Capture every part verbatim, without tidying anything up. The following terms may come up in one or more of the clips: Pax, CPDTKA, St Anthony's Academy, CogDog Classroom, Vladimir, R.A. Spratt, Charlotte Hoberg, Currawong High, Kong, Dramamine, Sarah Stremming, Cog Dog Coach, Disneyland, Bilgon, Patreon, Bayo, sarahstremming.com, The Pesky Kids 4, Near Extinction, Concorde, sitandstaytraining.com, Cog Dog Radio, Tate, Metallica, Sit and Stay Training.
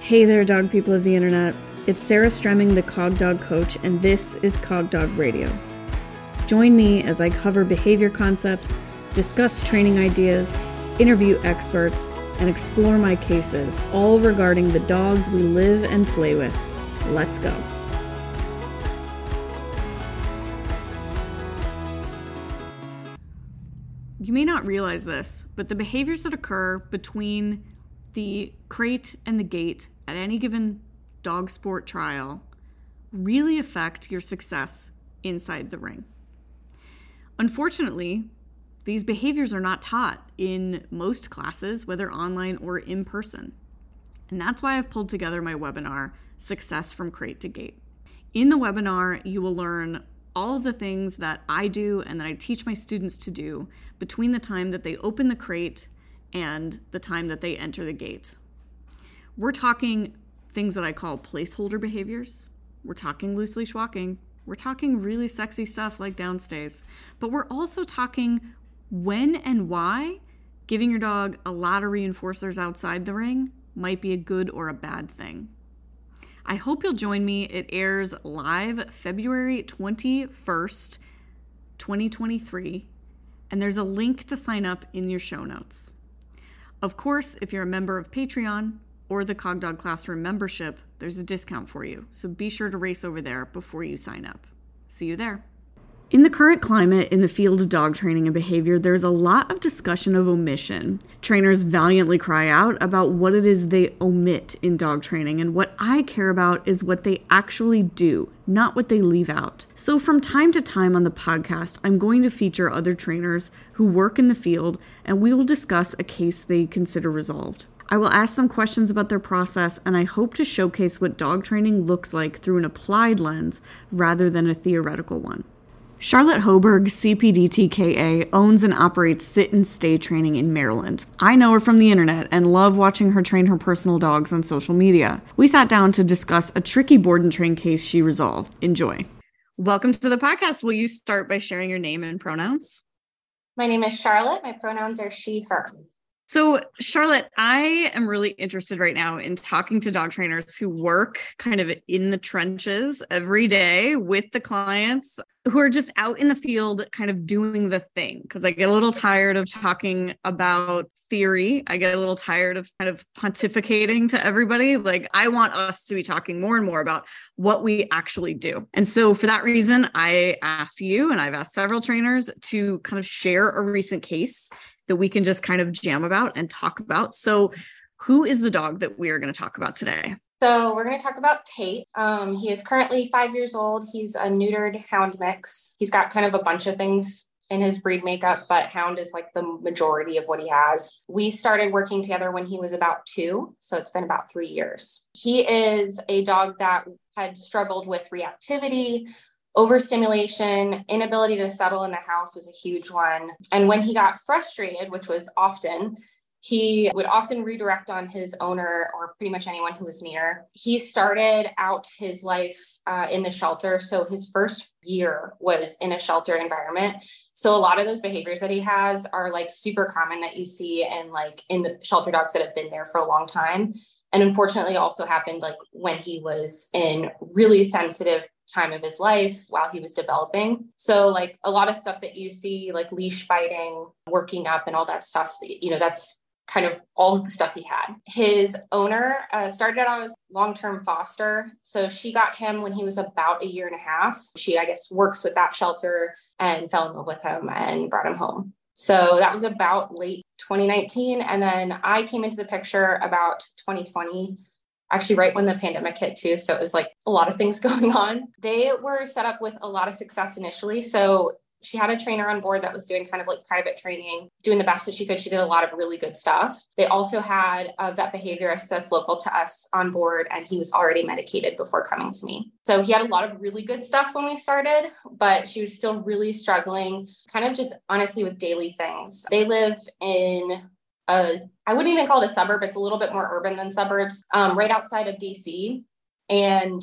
Hey there, dog people of the internet. It's Sarah Stremming, the Cog Dog Coach, and this is Cog Dog Radio. Join me as I cover behavior concepts, discuss training ideas, interview experts, and explore my cases, all regarding the dogs we live and play with. Let's go. You may not realize this, but the behaviors that occur between the crate and the gate at any given dog sport trial really affect your success inside the ring. Unfortunately, these behaviors are not taught in most classes, whether online or in person. And that's why I've pulled together my webinar, Success from Crate to Gate. In the webinar, you will learn all of the things that I do and that I teach my students to do between the time that they open the crate and the time that they enter the gate. We're talking things that I call placeholder behaviors. We're talking loose leash walking. We're talking really sexy stuff like downstays. But we're also talking when and why giving your dog a lot of reinforcers outside the ring might be a good or a bad thing. I hope you'll join me. It airs live February twenty-first, twenty twenty-three, and there's a link to sign up in your show notes. Of course, if you're a member of Patreon or the CogDog Classroom membership, there's a discount for you, so be sure to race over there before you sign up. See you there. In the current climate in the field of dog training and behavior, there's a lot of discussion of omission. Trainers valiantly cry out about what it is they omit in dog training, and what I care about is what they actually do, not what they leave out. So from time to time on the podcast, I'm going to feature other trainers who work in the field, and we will discuss a case they consider resolved. I will ask them questions about their process, and I hope to showcase what dog training looks like through an applied lens rather than a theoretical one. Charlotte Hoberg, C P D T K A, owns and operates Sit and Stay Training in Maryland. I know her from the internet and love watching her train her personal dogs on social media. We sat down to discuss a tricky board and train case she resolved. Enjoy. Welcome to the podcast. Will you start by sharing your name and pronouns? My name is Charlotte. My pronouns are she, her. So Charlotte, I am really interested right now in talking to dog trainers who work kind of in the trenches every day with the clients who are just out in the field kind of doing the thing. Cause I get a little tired of talking about theory. I get a little tired of kind of pontificating to everybody. Like, I want us to be talking more and more about what we actually do. And so for that reason, I asked you, and I've asked several trainers, to kind of share a recent case that we can just kind of jam about and talk about. So who is the dog that we are going to talk about today? So we're going to talk about Tate. Um, he is currently five years old. He's a neutered hound mix. He's got kind of a bunch of things in his breed makeup, but hound is like the majority of what he has. We started working together when he was about two, so it's been about three years. He is a dog that had struggled with reactivity, overstimulation, inability to settle in the house was a huge one. And when he got frustrated, which was often, he would often redirect on his owner or pretty much anyone who was near. He started out his life uh, in the shelter. So his first year was in a shelter environment. So a lot of those behaviors that he has are like super common that you see in like in the shelter dogs that have been there for a long time. And unfortunately also happened like when he was in really sensitive time of his life while he was developing. So like a lot of stuff that you see, like leash biting, working up and all that stuff, you know, that's kind of all of the stuff he had. His owner uh, started out as long-term foster. So she got him when he was about a year and a half. She, I guess, works with that shelter and fell in love with him and brought him home. So that was about late twenty nineteen. And then I came into the picture about twenty twenty, actually right when the pandemic hit too. So it was like a lot of things going on. They were set up with a lot of success initially. So she had a trainer on board that was doing kind of like private training, doing the best that she could. She did a lot of really good stuff. They also had a vet behaviorist that's local to us on board, and he was already medicated before coming to me. So he had a lot of really good stuff when we started, but she was still really struggling, kind of just honestly with daily things. They live in a, I wouldn't even call it a suburb. It's a little bit more urban than suburbs, um, right outside of D C, and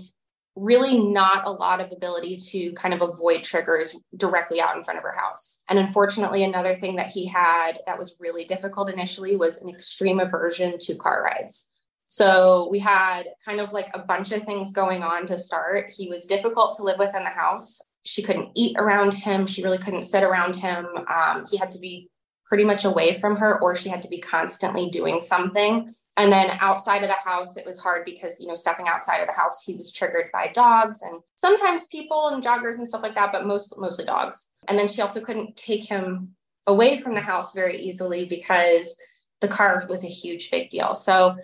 really not a lot of ability to kind of avoid triggers directly out in front of her house. And unfortunately, another thing that he had that was really difficult initially was an extreme aversion to car rides. So we had kind of like a bunch of things going on to start. He was difficult to live with in the house. She couldn't eat around him. She really couldn't sit around him. Um, he had to be pretty much away from her, or she had to be constantly doing something. And then outside of the house, it was hard because, you know, stepping outside of the house, he was triggered by dogs and sometimes people and joggers and stuff like that, but most, mostly dogs. And then she also couldn't take him away from the house very easily because the car was a huge, big deal. So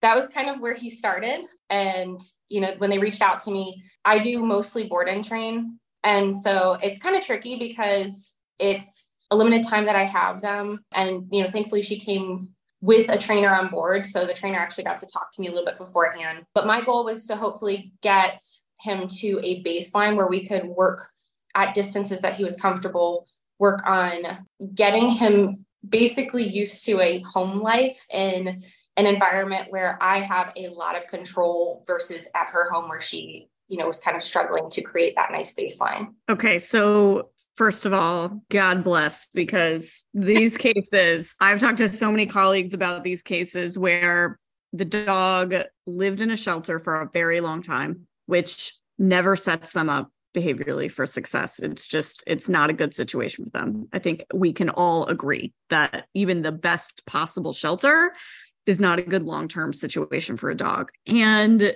that was kind of where he started. And, you know, when they reached out to me, I do mostly board and train. And so it's kind of tricky because it's a limited time that I have them. And, you know, thankfully she came with a trainer on board. So the trainer actually got to talk to me a little bit beforehand, but my goal was to hopefully get him to a baseline where we could work at distances that he was comfortable, work on getting him basically used to a home life in an environment where I have a lot of control versus at her home where she, you know, was kind of struggling to create that nice baseline. Okay. So first of all, God bless, because these cases, I've talked to so many colleagues about these cases where the dog lived in a shelter for a very long time, which never sets them up behaviorally for success. It's just, it's not a good situation for them. I think we can all agree that even the best possible shelter is not a good long-term situation for a dog. And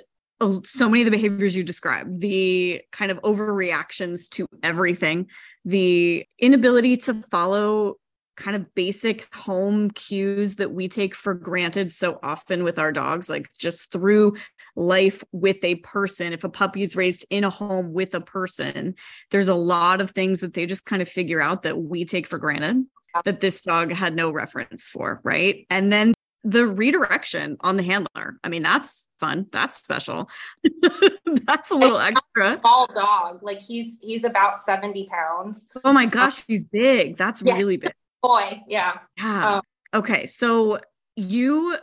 so many of the behaviors you describe, the kind of overreactions to everything, the inability to follow kind of basic home cues that we take for granted so often with our dogs, like just through life with a person. If a puppy is raised in a home with a person, there's a lot of things that they just kind of figure out that we take for granted that this dog had no reference for, right? And then the redirection on the handler. I mean, that's fun. That's special. That's a little extra. Small dog. Like he's, he's about seventy pounds. Oh my gosh. He's big. That's yeah. really big. Boy. Yeah. Yeah. Um, okay. So you,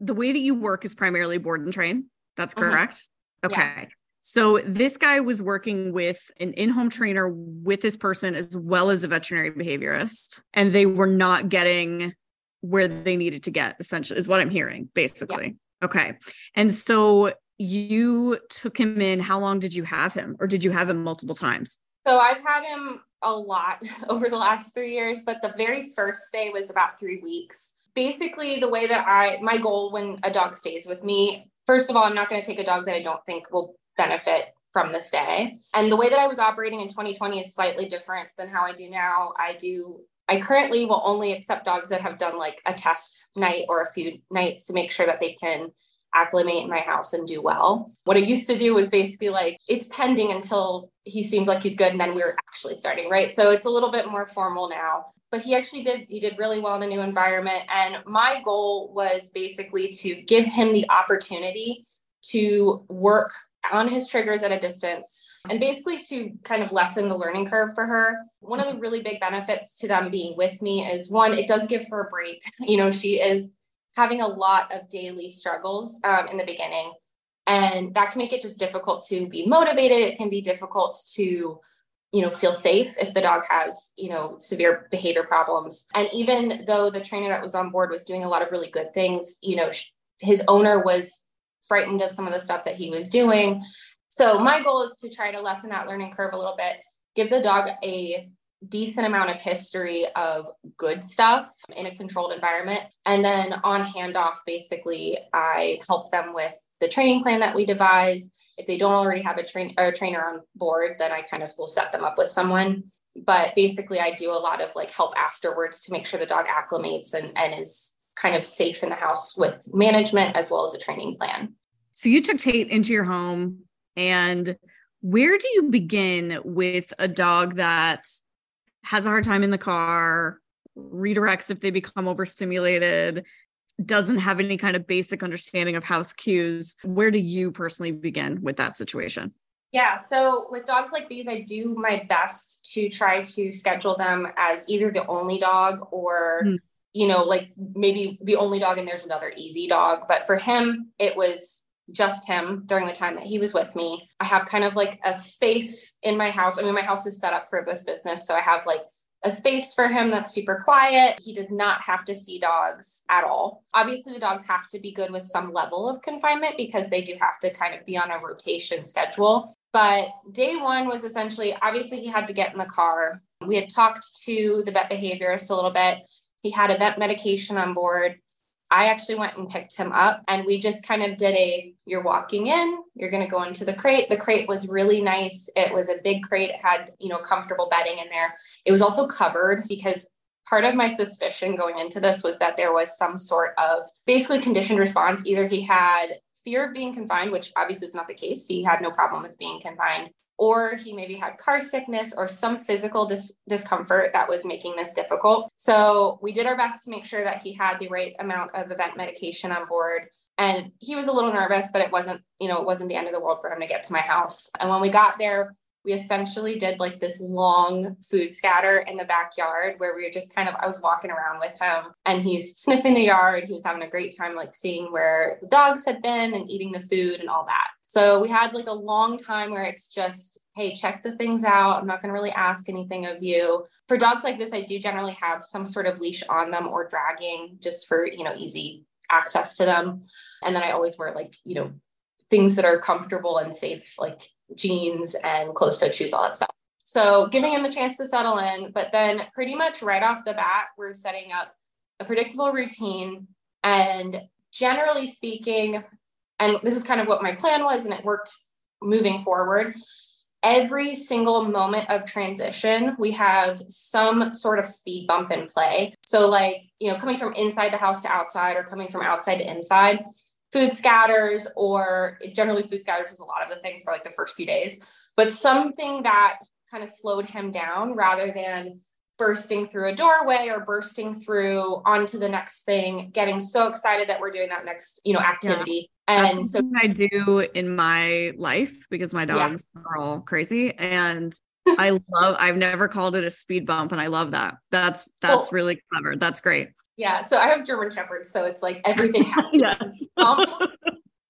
the way that you work is primarily board and train. That's correct. Mm-hmm. Okay. Yeah. So this guy was working with an in-home trainer with this person as well as a veterinary behaviorist, and they were not getting where they needed to get, essentially, is what I'm hearing, basically. Yeah. Okay. And so you took him in. How long did you have him, or did you have him multiple times? So I've had him a lot over the last three years, but the very first day was about three weeks. Basically, the way that I, my goal when a dog stays with me, first of all, I'm not going to take a dog that I don't think will benefit from this day. And the way that I was operating in twenty twenty is slightly different than how I do now. I do I currently will only accept dogs that have done like a test night or a few nights to make sure that they can acclimate in my house and do well. What I used to do was basically like, it's pending until he seems like he's good. And then we were actually starting, right? So it's a little bit more formal now, but he actually did, he did really well in a new environment. And my goal was basically to give him the opportunity to work on his triggers at a distance, and basically to kind of lessen the learning curve for her. One of the really big benefits to them being with me is, one, it does give her a break. You know, she is having a lot of daily struggles um, in the beginning, and that can make it just difficult to be motivated. It can be difficult to, you know, feel safe if the dog has, you know, severe behavior problems. And even though the trainer that was on board was doing a lot of really good things, you know, sh- his owner was frightened of some of the stuff that he was doing. So my goal is to try to lessen that learning curve a little bit, give the dog a decent amount of history of good stuff in a controlled environment. And then on handoff, basically, I help them with the training plan that we devise. If they don't already have a, train, or a trainer on board, then I kind of will set them up with someone. But basically, I do a lot of like help afterwards to make sure the dog acclimates and, and is kind of safe in the house with management as well as a training plan. So you took Tate into your home, and where do you begin with a dog that has a hard time in the car, redirects if they become overstimulated, doesn't have any kind of basic understanding of house cues? Where do you personally begin with that situation? Yeah. So with dogs like these, I do my best to try to schedule them as either the only dog or mm. you know, like maybe the only dog and there's another easy dog. But for him, it was just him during the time that he was with me. I have kind of like a space in my house. I mean, my house is set up for a bus business. So I have like a space for him that's super quiet. He does not have to see dogs at all. Obviously, the dogs have to be good with some level of confinement because they do have to kind of be on a rotation schedule. But day one was essentially, obviously, he had to get in the car. We had talked to the vet behaviorist a little bit. He had a vet medication on board. I actually went and picked him up, and we just kind of did a, you're walking in, you're going to go into the crate. The crate was really nice. It was a big crate. It had, you know, comfortable bedding in there. It was also covered because part of my suspicion going into this was that there was some sort of basically conditioned response. Either he had fear of being confined, which obviously is not the case. He had no problem with being confined, or he maybe had car sickness or some physical dis- discomfort that was making this difficult. So we did our best to make sure that he had the right amount of event medication on board. And he was a little nervous, but it wasn't, you know, it wasn't the end of the world for him to get to my house. And when we got there, we essentially did like this long food scatter in the backyard where we were just kind of, I was walking around with him and he's sniffing the yard. He was having a great time, like seeing where the dogs had been and eating the food and all that. So we had like a long time where it's just, hey, check the things out. I'm not going to really ask anything of you. For dogs like this, I do generally have some sort of leash on them or dragging just for, you know, easy access to them. And then I always wear like, you know, things that are comfortable and safe, like jeans and closed-toed shoes, all that stuff. So giving him the chance to settle in, but then pretty much right off the bat, we're setting up a predictable routine. And generally speaking, and this is kind of what my plan was, and it worked moving forward. Every single moment of transition, we have some sort of speed bump in play. So like, you know, coming from inside the house to outside or coming from outside to inside, food scatters, or generally food scatters was a lot of the thing for like the first few days, but something that kind of slowed him down rather than bursting through a doorway or bursting through onto the next thing, getting so excited that we're doing that next, you know, activity. Yeah. And so I do in my life because my dogs yeah. are all crazy, and I love, I've never called it a speed bump. And I love that. That's, that's cool. Really clever. That's great. Yeah. So I have German Shepherds. So it's like everything happens. Yes. Um,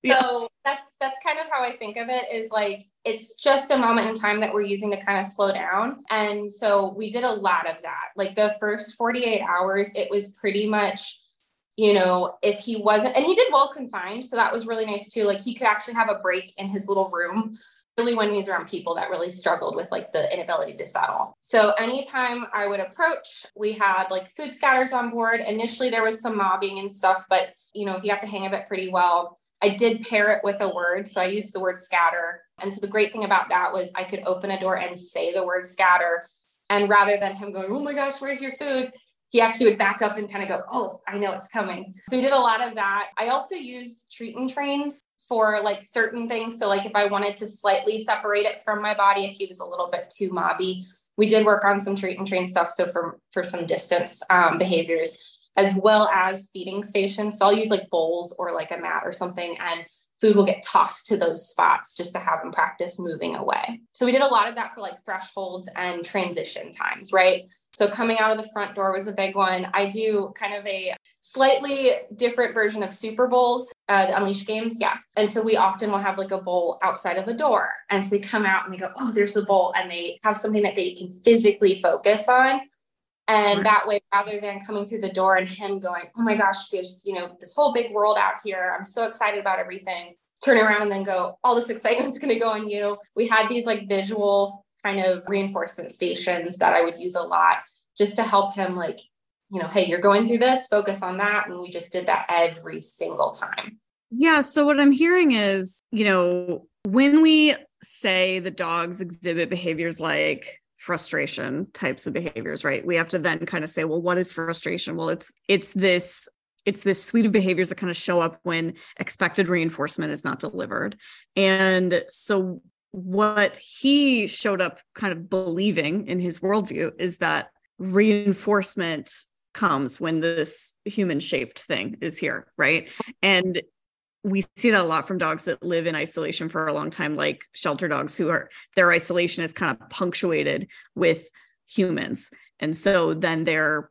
yes. So that's, that's kind of how I think of it, is like, it's just a moment in time that we're using to kind of slow down. And so we did a lot of that. Like the first forty-eight hours, it was pretty much, you know, if he wasn't, and he did well confined. So that was really nice too. Like he could actually have a break in his little room, really when he's around people that really struggled with like the inability to settle. So anytime I would approach, we had like food scatters on board. Initially there was some mobbing and stuff, but you know, he got the hang of it pretty well. I did pair it with a word. So I used the word scatter. And so the great thing about that was I could open a door and say the word scatter. And rather than him going, oh my gosh, where's your food? He actually would back up and kind of go, oh, I know it's coming. So we did a lot of that. I also used treat and trains for like certain things. So like if I wanted to slightly separate it from my body, if he was a little bit too mobby, we did work on some treat and train stuff. So for, for some distance um, behaviors, as well as feeding stations. So I'll use like bowls or like a mat or something, and food will get tossed to those spots just to have them practice moving away. So we did a lot of that for like thresholds and transition times, right? So coming out of the front door was a big one. I do kind of a slightly different version of Super Bowls, uh, the Unleashed games. Yeah. And so we often will have like a bowl outside of a door. And so they come out and they go, oh, there's the bowl. And they have something that they can physically focus on. And that way, rather than coming through the door and him going, oh my gosh, there's, you know, this whole big world out here. I'm so excited about everything. Turn around and then go, all this excitement's going to go on you. We had these like visual kind of reinforcement stations that I would use a lot just to help him like, you know, hey, you're going through this, focus on that. And we just did that every single time. Yeah. So what I'm hearing is, you know, when we say the dogs exhibit behaviors like frustration types of behaviors, right? We have to then kind of say, well, what is frustration? Well, it's, it's this, it's this suite of behaviors that kind of show up when expected reinforcement is not delivered. And so what he showed up kind of believing in his worldview is that reinforcement comes when this human-shaped thing is here, right? And we see that a lot from dogs that live in isolation for a long time, like shelter dogs who are, their isolation is kind of punctuated with humans. And so then they're,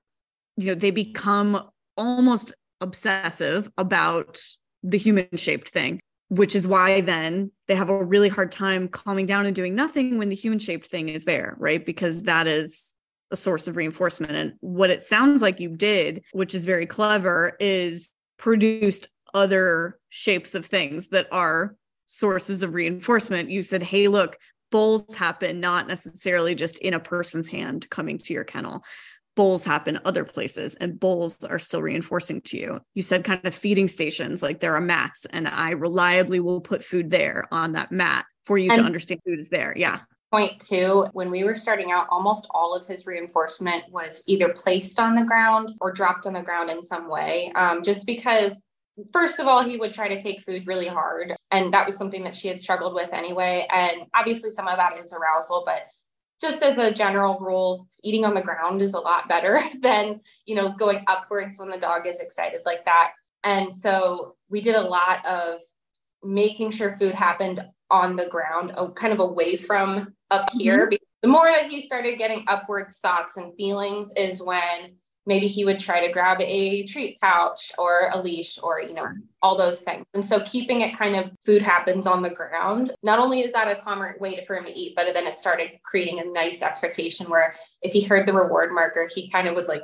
you know, they become almost obsessive about the human-shaped thing, which is why then they have a really hard time calming down and doing nothing when the human-shaped thing is there, right? Because that is a source of reinforcement. And what it sounds like you did, which is very clever, is produced other shapes of things that are sources of reinforcement. You said, hey, look, bowls happen, not necessarily just in a person's hand coming to your kennel. Bowls happen other places, and bowls are still reinforcing to you. You said kind of feeding stations, like there are mats, and I reliably will put food there on that mat for you and to understand food is there. Yeah. Point two, when we were starting out, almost all of his reinforcement was either placed on the ground or dropped on the ground in some way. Um, just because, first of all, he would try to take food really hard. And that was something that she had struggled with anyway. And obviously some of that is arousal, but just as a general rule, eating on the ground is a lot better than, you know, going upwards when the dog is excited like that. And so we did a lot of making sure food happened on the ground, kind of away from up here. Mm-hmm. The more that he started getting upwards thoughts and feelings is when maybe he would try to grab a treat pouch or a leash or, you know, all those things. And so keeping it kind of food happens on the ground, not only is that a calmer way for him to eat, but then it started creating a nice expectation where if he heard the reward marker, he kind of would like,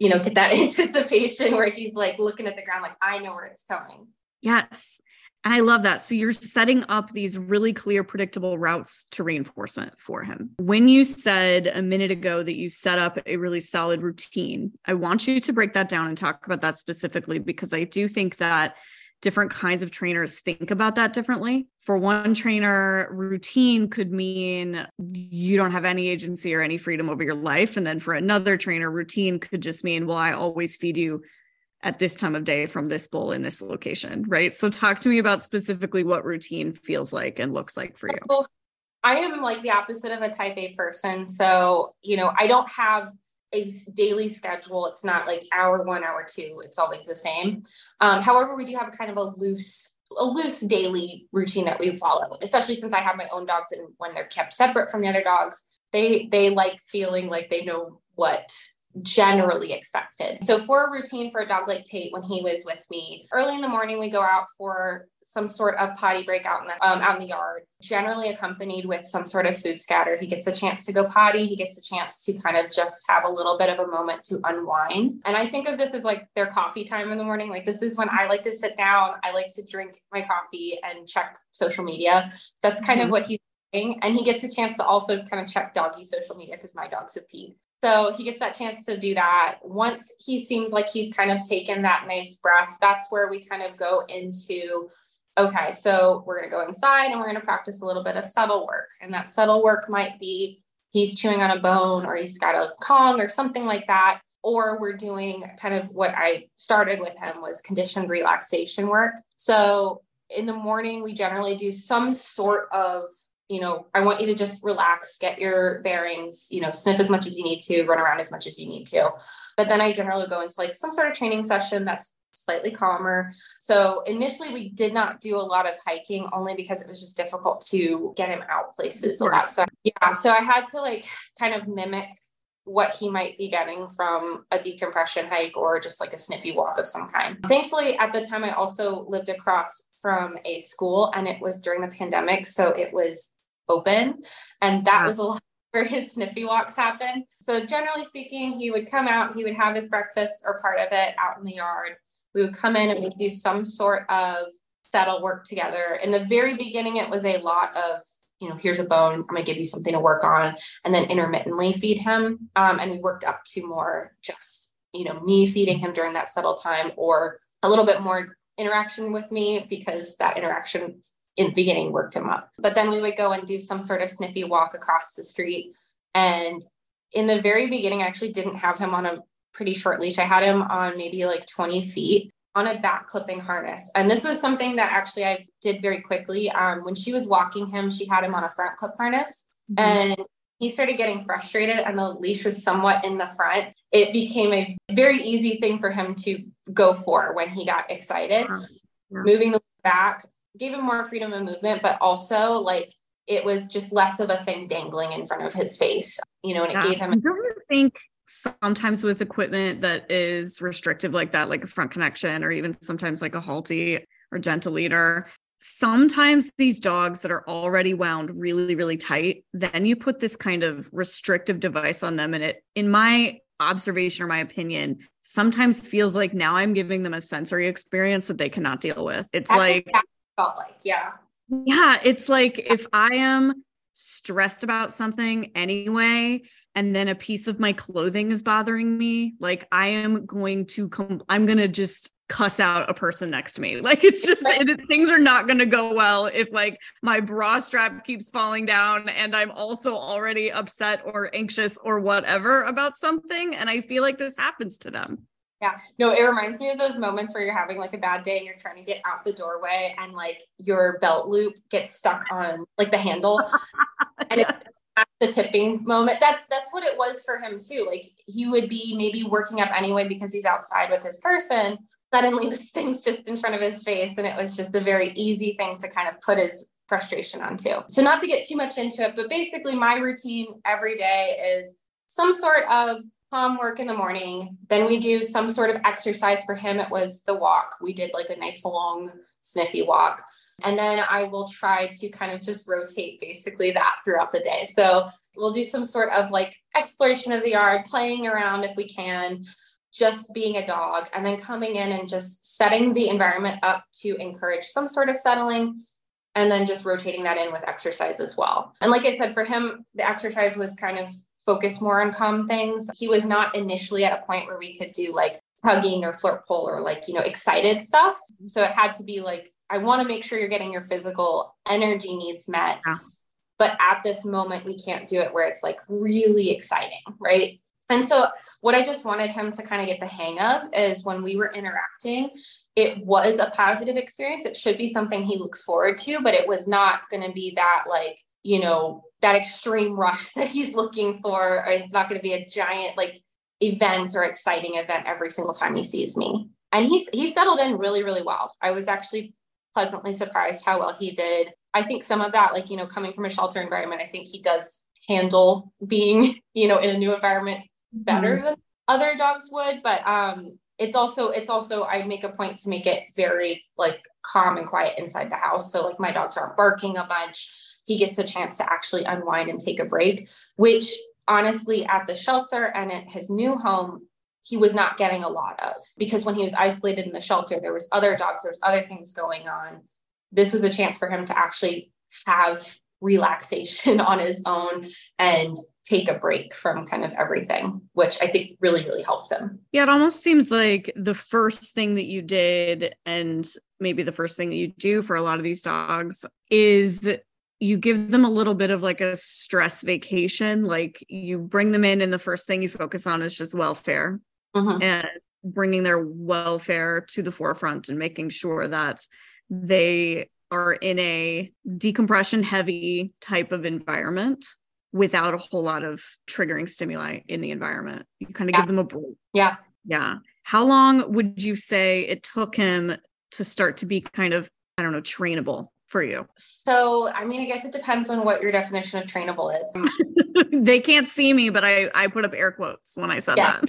you know, get that anticipation where he's like looking at the ground, like, I know where it's going. Yes. And I love that. So you're setting up these really clear, predictable routes to reinforcement for him. When you said a minute ago that you set up a really solid routine, I want you to break that down and talk about that specifically, because I do think that different kinds of trainers think about that differently. For one trainer, routine could mean you don't have any agency or any freedom over your life. And then for another trainer, routine could just mean, well, I always feed you at this time of day from this bowl in this location, right? So talk to me about specifically what routine feels like and looks like for you. So I am like the opposite of a type A person. So, you know, I don't have a daily schedule. It's not like hour one, hour two, it's always the same. Um, however, we do have a kind of a loose, a loose daily routine that we follow, especially since I have my own dogs, and when they're kept separate from the other dogs, they, they like feeling like they know what generally expected. So for a routine for a dog like Tate, when he was with me, early in the morning, we go out for some sort of potty break out in the, um, out in the yard, generally accompanied with some sort of food scatter. He gets a chance to go potty. He gets a chance to kind of just have a little bit of a moment to unwind. And I think of this as like their coffee time in the morning. Like this is when I like to sit down. I like to drink my coffee and check social media. That's kind mm-hmm. of what he's doing. And he gets a chance to also kind of check doggy social media because my dogs have peed. So he gets that chance to do that. Once he seems like he's kind of taken that nice breath, that's where we kind of go into, okay, so we're going to go inside and we're going to practice a little bit of subtle work. And that subtle work might be he's chewing on a bone or he's got a Kong or something like that. Or we're doing kind of what I started with him was conditioned relaxation work. So in the morning, we generally do some sort of, you know, I want you to just relax, get your bearings, you know, sniff as much as you need to, run around as much as you need to. But then I generally go into like some sort of training session that's slightly calmer. So initially we did not do a lot of hiking only because it was just difficult to get him out places a lot. So yeah, so I had to like kind of mimic what he might be getting from a decompression hike or just like a sniffy walk of some kind. Thankfully, at the time, I also lived across from a school and it was during the pandemic. So it was open. And that was a lot where his sniffy walks happen. So generally speaking, he would come out, he would have his breakfast or part of it out in the yard. We would come in and we'd do some sort of settle work together. In the very beginning, it was a lot of, you know, here's a bone, I'm going to give you something to work on, and then intermittently feed him. Um, and we worked up to more just, you know, me feeding him during that settle time or a little bit more interaction with me because that interaction in the beginning worked him up. But then we would go and do some sort of sniffy walk across the street. And in the very beginning, I actually didn't have him on a pretty short leash. I had him on maybe like twenty feet on a back clipping harness. And this was something that actually I did very quickly. Um, when she was walking him, she had him on a front clip harness mm-hmm. and he started getting frustrated and the leash was somewhat in the front. It became a very easy thing for him to go for when he got excited, yeah. Yeah. Moving the back gave him more freedom of movement, but also like it was just less of a thing dangling in front of his face, you know, and it yeah. gave him. Don't you think sometimes with equipment that is restrictive like that, like a front connection or even sometimes like a halty or gentle leader, sometimes these dogs that are already wound really, really tight, then you put this kind of restrictive device on them. And it, in my observation or my opinion, sometimes feels like now I'm giving them a sensory experience that they cannot deal with. It's That's like, exactly what it felt like, yeah. Yeah. It's like, if I am stressed about something anyway, and then a piece of my clothing is bothering me, like I am going to come, I'm going to just cuss out a person next to me. Like it's just, it, things are not going to go well if like my bra strap keeps falling down and I'm also already upset or anxious or whatever about something. And I feel like this happens to them. Yeah. No, it reminds me of those moments where you're having like a bad day and you're trying to get out the doorway and like your belt loop gets stuck on like the handle and yeah. it's at the tipping moment. That's, that's what it was for him too. Like he would be maybe working up anyway, because he's outside with his person. Suddenly this thing's just in front of his face. And it was just a very easy thing to kind of put his frustration onto. So not to get too much into it, but basically my routine every day is some sort of calm work in the morning. Then we do some sort of exercise. For him, it was the walk. We did like a nice long sniffy walk. And then I will try to kind of just rotate basically that throughout the day. So we'll do some sort of like exploration of the yard, playing around if we can, just being a dog, and then coming in and just setting the environment up to encourage some sort of settling, and then just rotating that in with exercise as well. And like I said, for him, the exercise was kind of focused more on calm things. He was not initially at a point where we could do like tugging or flirt pull or like, you know, excited stuff. So it had to be like, I want to make sure you're getting your physical energy needs met, yeah. but at this moment we can't do it where it's like really exciting, right? And so what I just wanted him to kind of get the hang of is when we were interacting, it was a positive experience. It should be something he looks forward to, but it was not going to be that like, you know, that extreme rush that he's looking for. Or it's not going to be a giant like event or exciting event every single time he sees me. And he, he settled in really, really well. I was actually pleasantly surprised how well he did. I think some of that, like, you know, coming from a shelter environment, I think he does handle being, you know, in a new environment better mm-hmm. than other dogs would. But um, it's also, it's also, I make a point to make it very like calm and quiet inside the house. So like my dogs aren't barking a bunch. He gets a chance to actually unwind and take a break, which honestly at the shelter and at his new home, he was not getting a lot of, because when he was isolated in the shelter, there was other dogs, there's other things going on. This was a chance for him to actually have relaxation on his own and take a break from kind of everything, which I think really, really helped him. Yeah. It almost seems like the first thing that you did, and maybe the first thing that you do for a lot of these dogs, is you give them a little bit of like a stress vacation. Like you bring them in and the first thing you focus on is just welfare mm-hmm. and bringing their welfare to the forefront and making sure that they are in a decompression heavy type of environment without a whole lot of triggering stimuli in the environment. You kind of yeah. give them a break. Yeah. Yeah. How long would you say it took him to start to be kind of, I don't know, trainable for you? So, I mean, I guess it depends on what your definition of trainable is. They can't see me, but I, I put up air quotes when I said yeah.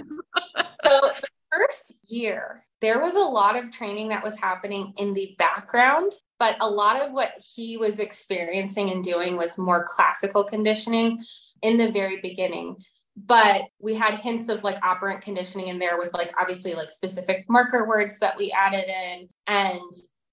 that. So the first year, there was a lot of training that was happening in the background, but a lot of what he was experiencing and doing was more classical conditioning in the very beginning. But we had hints of like operant conditioning in there with like, obviously like specific marker words that we added in, and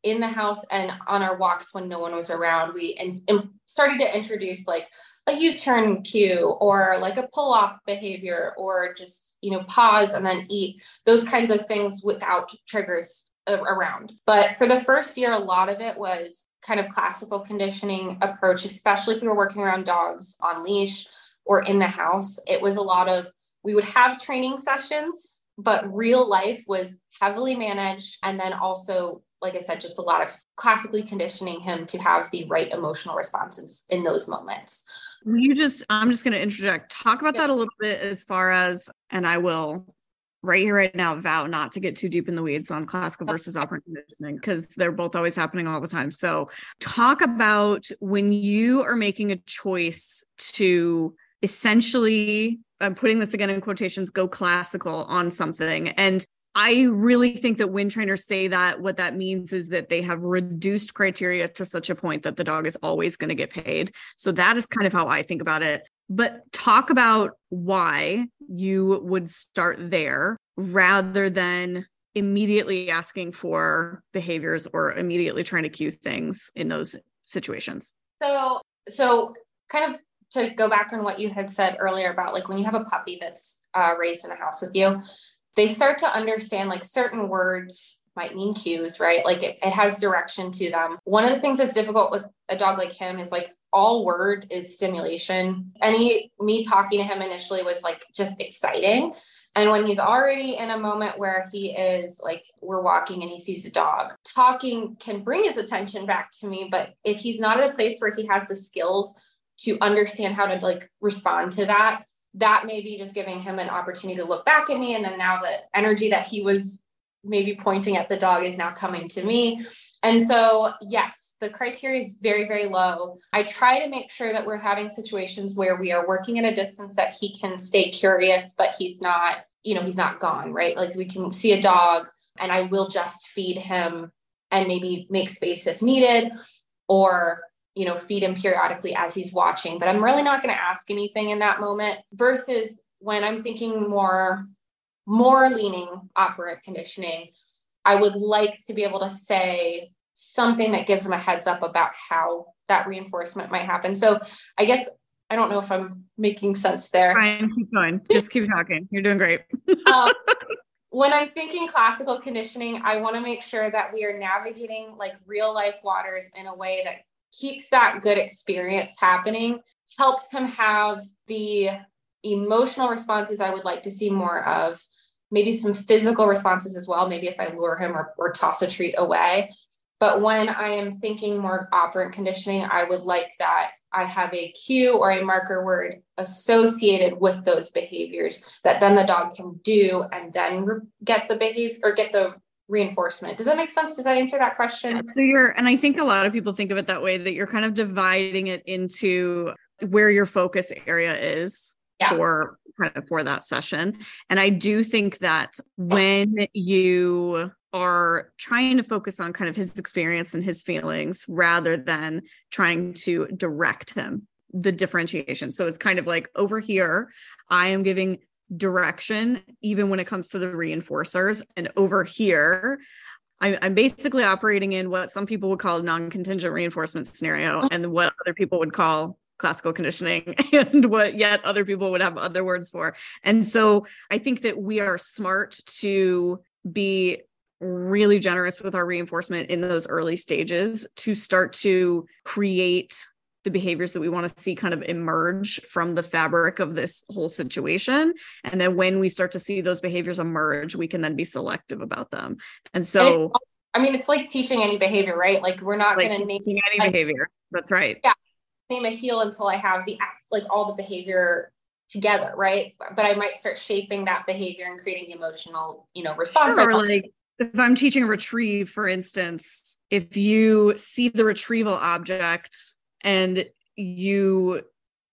in the house and on our walks when no one was around, we and, and started to introduce like a U-turn cue or like a pull-off behavior, or just, you know, pause and then eat, those kinds of things without triggers around. But for the first year, a lot of it was kind of classical conditioning approach, especially if we were working around dogs on leash or in the house. It was a lot of, we would have training sessions, but real life was heavily managed. And then also, like I said, just a lot of classically conditioning him to have the right emotional responses in those moments. You just, I'm just going to interject, talk about yeah. that a little bit as far as, and I will right here, right now, vow not to get too deep in the weeds on classical okay. versus operant conditioning, because they're both always happening all the time. So talk about when you are making a choice to essentially, I'm putting this again in quotations, go classical on something. And I really think that when trainers say that, what that means is that they have reduced criteria to such a point that the dog is always going to get paid. So that is kind of how I think about it. But talk about why you would start there rather than immediately asking for behaviors or immediately trying to cue things in those situations. So, so kind of to go back on what you had said earlier about like when you have a puppy that's uh, raised in a house with you, they start to understand like certain words might mean cues, right? Like it, it has direction to them. One of the things that's difficult with a dog like him is like all word is stimulation. Any me talking to him initially was like just exciting. And when he's already in a moment where he is like, we're walking and he sees a dog, talking can bring his attention back to me. But if he's not at a place where he has the skills to understand how to like respond to that, that may be just giving him an opportunity to look back at me. And then now the energy that he was maybe pointing at the dog is now coming to me. And so, yes, the criteria is very, very low. I try to make sure that we're having situations where we are working at a distance that he can stay curious, but he's not, you know, he's not gone, right? Like we can see a dog and I will just feed him and maybe make space if needed, or, you know, feed him periodically as he's watching, but I'm really not going to ask anything in that moment versus when I'm thinking more, more leaning operant conditioning. I would like to be able to say something that gives them a heads up about how that reinforcement might happen. So I guess, I don't know if I'm making sense there. Fine, keep going. Just keep talking. You're doing great. um, when I'm thinking classical conditioning, I want to make sure that we are navigating like real life waters in a way that keeps that good experience happening, helps him have the emotional responses I would like to see more of, maybe some physical responses as well. Maybe if I lure him or, or toss a treat away. But when I am thinking more operant conditioning, I would like that I have a cue or a marker word associated with those behaviors that then the dog can do and then re- get the behavior or get the reinforcement. Does that make sense? Does that answer that question? Yeah, so you're, and I think a lot of people think of it that way, that you're kind of dividing it into where your focus area is. Yeah. for kind of for that session. And I do think that when you are trying to focus on kind of his experience and his feelings, rather than trying to direct him, the differentiation. So it's kind of like over here, I am giving direction, even when it comes to the reinforcers. And over here, I'm basically operating in what some people would call a non-contingent reinforcement scenario and what other people would call classical conditioning, and what yet other people would have other words for. And so I think that we are smart to be really generous with our reinforcement in those early stages to start to create the behaviors that we want to see kind of emerge from the fabric of this whole situation. And then when we start to see those behaviors emerge, we can then be selective about them. And so, and I mean, it's like teaching any behavior, right? Like we're not like going to name any like, behavior. That's right. Yeah. Name a heel until I have the like all the behavior together, right? But I might start shaping that behavior and creating the emotional, you know, response. Sure, like if I'm teaching a retrieve, for instance, if you see the retrieval object and you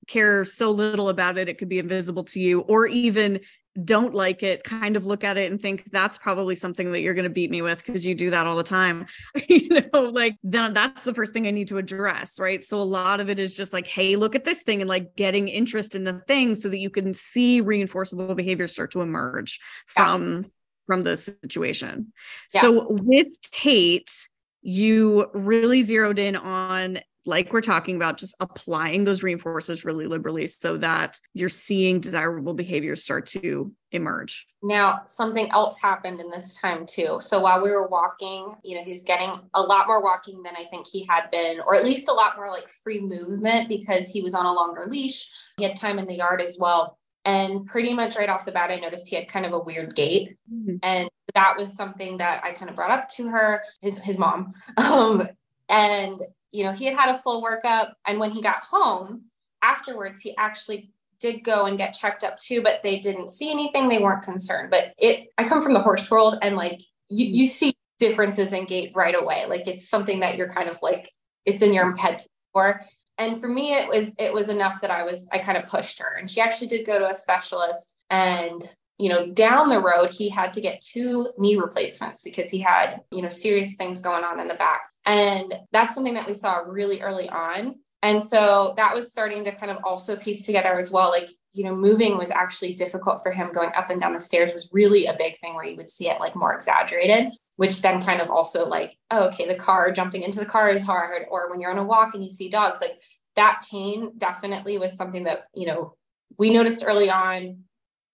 care so little about it, it could be invisible to you, or even don't like it, kind of look at it and think that's probably something that you're going to beat me with because you do that all the time. You know, like then that's the first thing I need to address. Right. So a lot of it is just like, hey, look at this thing, and like getting interest in the thing so that you can see reinforceable behavior start to emerge yeah. from, from the situation. Yeah. So with Tate, you really zeroed in on, like we're talking about, just applying those reinforcers really liberally so that you're seeing desirable behaviors start to emerge. Now, something else happened in this time too. So while we were walking, you know, he was getting a lot more walking than I think he had been, or at least a lot more like free movement because he was on a longer leash. He had time in the yard as well. And pretty much right off the bat, I noticed he had kind of a weird gait. Mm-hmm. And that was something that I kind of brought up to her, his, his mom. Um, and you know, he had had a full workup, and when he got home afterwards, he actually did go and get checked up too, but they didn't see anything. They weren't concerned, but it, I come from the horse world, and like, you, you see differences in gait right away. Like it's something that you're kind of like, it's in your head for. And for me, it was, it was enough that I was, I kind of pushed her, and she actually did go to a specialist, and you know, down the road, he had to get two knee replacements because he had, you know, serious things going on in the back. And that's something that we saw really early on. And so that was starting to kind of also piece together as well. Like, you know, moving was actually difficult for him. Going up and down the stairs was really a big thing where you would see it like more exaggerated, which then kind of also like, oh, okay, the car, jumping into the car is hard. Or when you're on a walk and you see dogs, like that pain definitely was something that, you know, we noticed early on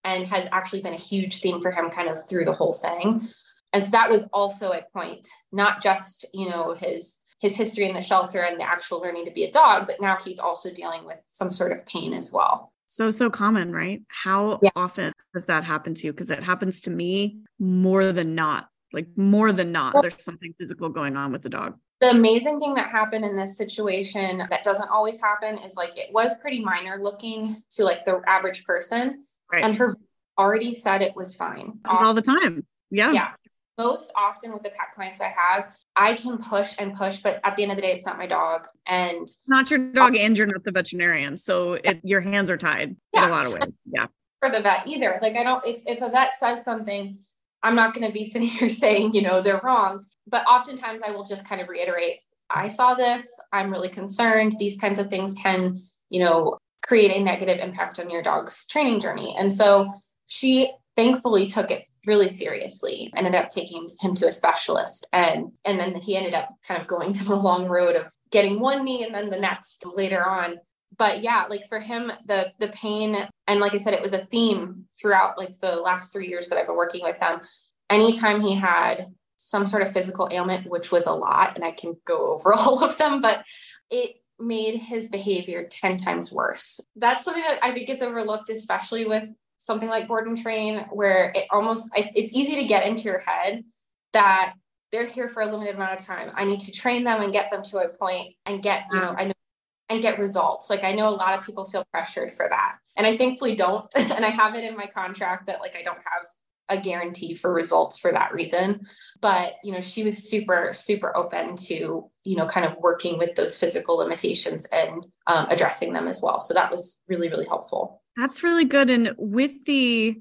and has actually been a huge theme for him kind of through the whole thing. And so that was also a point, not just, you know, his his history in the shelter and the actual learning to be a dog, but now he's also dealing with some sort of pain as well. So, so common, right? How yeah. often does that happen to you? Because it happens to me more than not, like more than not, well, there's something physical going on with the dog. The amazing thing that happened in this situation that doesn't always happen is like, it was pretty minor looking to like the average person. Right. And her already said it was fine. All the time. Yeah. Yeah. Most often with the pet clients I have, I can push and push, but at the end of the day, it's not my dog. And it's not your dog, and you're not the veterinarian. So it, your hands are tied yeah. in a lot of ways. Yeah. For the vet either. Like I don't, if, if a vet says something, I'm not going to be sitting here saying, you know, they're wrong. But oftentimes I will just kind of reiterate, I saw this, I'm really concerned. These kinds of things can, you know, create a negative impact on your dog's training journey. And so she thankfully took it really seriously, ended up taking him to a specialist. And, and then he ended up kind of going down a long road of getting one knee and then the next later on. But yeah, like for him, the, the pain, and like I said, it was a theme throughout like the last three years that I've been working with them. Anytime he had some sort of physical ailment, which was a lot, and I can go over all of them, but it made his behavior ten times worse. That's something that I think gets overlooked, especially with something like board and train, where it almost, it's easy to get into your head that they're here for a limited amount of time. I need to train them and get them to a point and get, you know, I know, and get results. Like I know a lot of people feel pressured for that. And I thankfully don't. And I have it in my contract that like, I don't have a guarantee for results for that reason. But, you know, she was super, super open to, you know, kind of working with those physical limitations and um, addressing them as well. So that was really, really helpful. That's really good. And with the,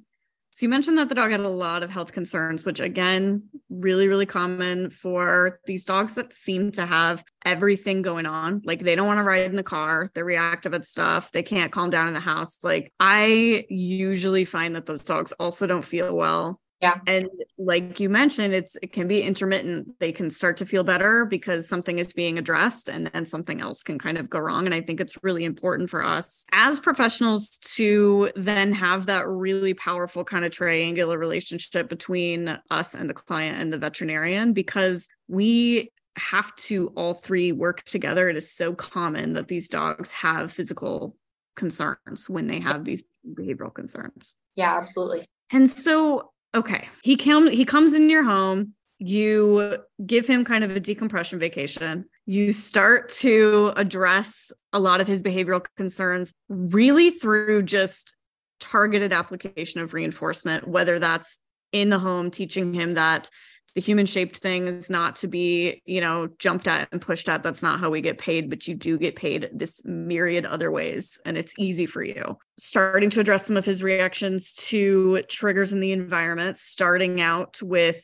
so you mentioned that the dog had a lot of health concerns, which again, really, really common for these dogs that seem to have everything going on. Like they don't want to ride in the car. They're reactive at stuff. They can't calm down in the house. Like I usually find that those dogs also don't feel well. Yeah. And like you mentioned, it's, it can be intermittent. They can start to feel better because something is being addressed and then something else can kind of go wrong. And I think it's really important for us as professionals to then have that really powerful kind of triangular relationship between us and the client and the veterinarian, because we have to all three work together. It is so common that these dogs have physical concerns when they have these behavioral concerns. Yeah, absolutely. And so okay. He comes, he comes in your home, you give him kind of a decompression vacation. You start to address a lot of his behavioral concerns really through just targeted application of reinforcement, whether that's in the home, teaching him that the human shaped thing is not to be, you know, jumped at and pushed at. That's not how we get paid, but you do get paid this myriad other ways. And it's easy for you. Starting to address some of his reactions to triggers in the environment, starting out with